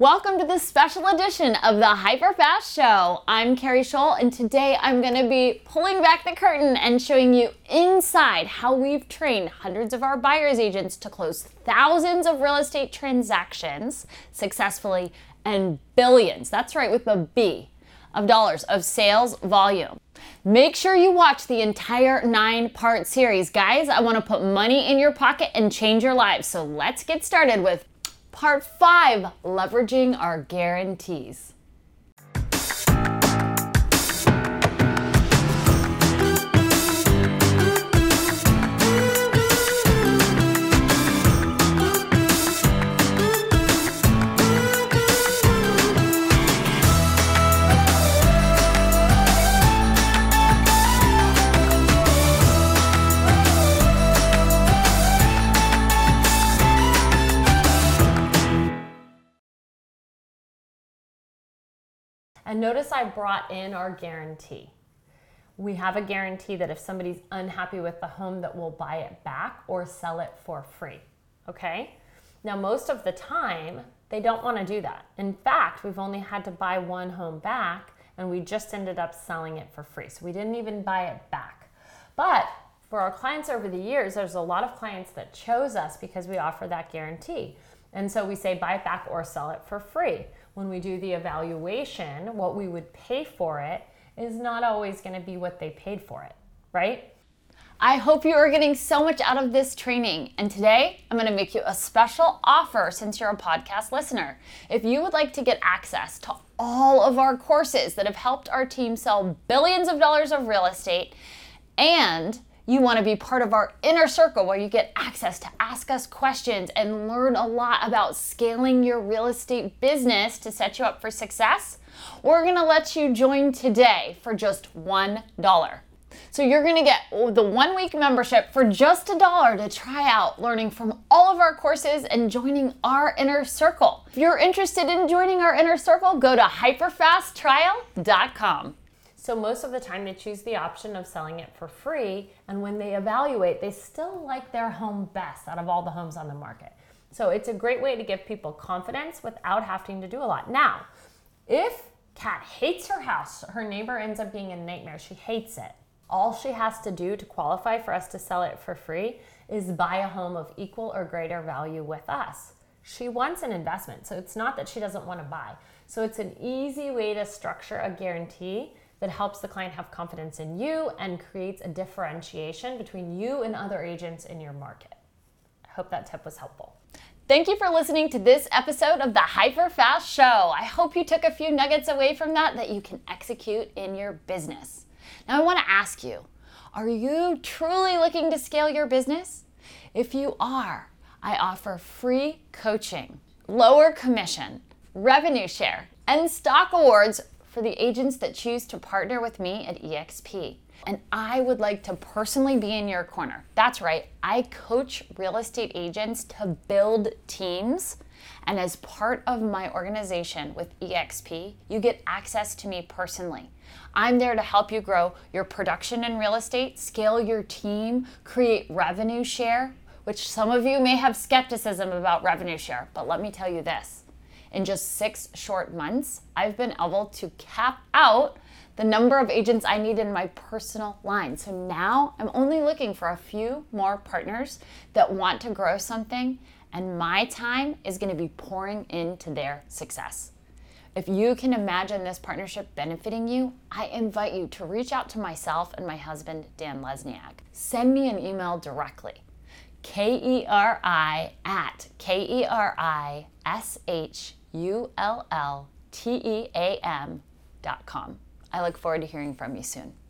Welcome to this special edition of the HyperFast Show. I'm Keri Shull, and today I'm going to be pulling back the curtain and showing you inside how we've trained hundreds of our buyer's agents to close thousands of real estate transactions successfully and billions, that's right, with a B, of dollars of sales volume. Make sure you watch the entire 9-part series. Guys, I want to put money in your pocket and change your lives. So let's get started with Part 5, leveraging our guarantees. And notice I brought in our guarantee. We have a guarantee that if somebody's unhappy with the home, that we'll buy it back or sell it for free, okay? Now, most of the time, they don't wanna do that. In fact, we've only had to buy one home back and we just ended up selling it for free. So we didn't even buy it back. But for our clients over the years, there's a lot of clients that chose us because we offer that guarantee. And so we say buy it back or sell it for free. When we do the evaluation, what we would pay for it is not always going to be what they paid for it, right? I hope you are getting so much out of this training. And today, I'm going to make you a special offer since you're a podcast listener. If you would like to get access to all of our courses that have helped our team sell billions of dollars of real estate, and you want to be part of our inner circle where you get access to ask us questions and learn a lot about scaling your real estate business to set you up for success, we're going to let you join today for just $1. So you're going to get the 1-week membership for just $1 to try out learning from all of our courses and joining our inner circle. If you're interested in joining our inner circle, go to hyperfasttrial.com. So most of the time they choose the option of selling it for free, and when they evaluate, they still like their home best out of all the homes on the market. So it's a great way to give people confidence without having to do a lot. Now, if Kat hates her house, her neighbor ends up being a nightmare, she hates it. All she has to do to qualify for us to sell it for free is buy a home of equal or greater value with us. She wants an investment, so it's not that she doesn't want to buy. So it's an easy way to structure a guarantee that helps the client have confidence in you and creates a differentiation between you and other agents in your market. I hope that tip was helpful. Thank you for listening to this episode of the HyperFast Show. I hope you took a few nuggets away from that you can execute in your business. Now I want to ask you, are you truly looking to scale your business? If you are, I offer free coaching, lower commission, revenue share, and stock awards for the agents that choose to partner with me at eXp. And I would like to personally be in your corner. That's right, I coach real estate agents to build teams. And as part of my organization with eXp, you get access to me personally. I'm there to help you grow your production in real estate, scale your team, create revenue share, which some of you may have skepticism about revenue share, but let me tell you this. In just 6 short months, I've been able to cap out the number of agents I need in my personal line. So now I'm only looking for a few more partners that want to grow something, and my time is going to be pouring into their success. If you can imagine this partnership benefiting you, I invite you to reach out to myself and my husband, Dan Lesniak. Send me an email directly. KeriShull.com. I look forward to hearing from you soon.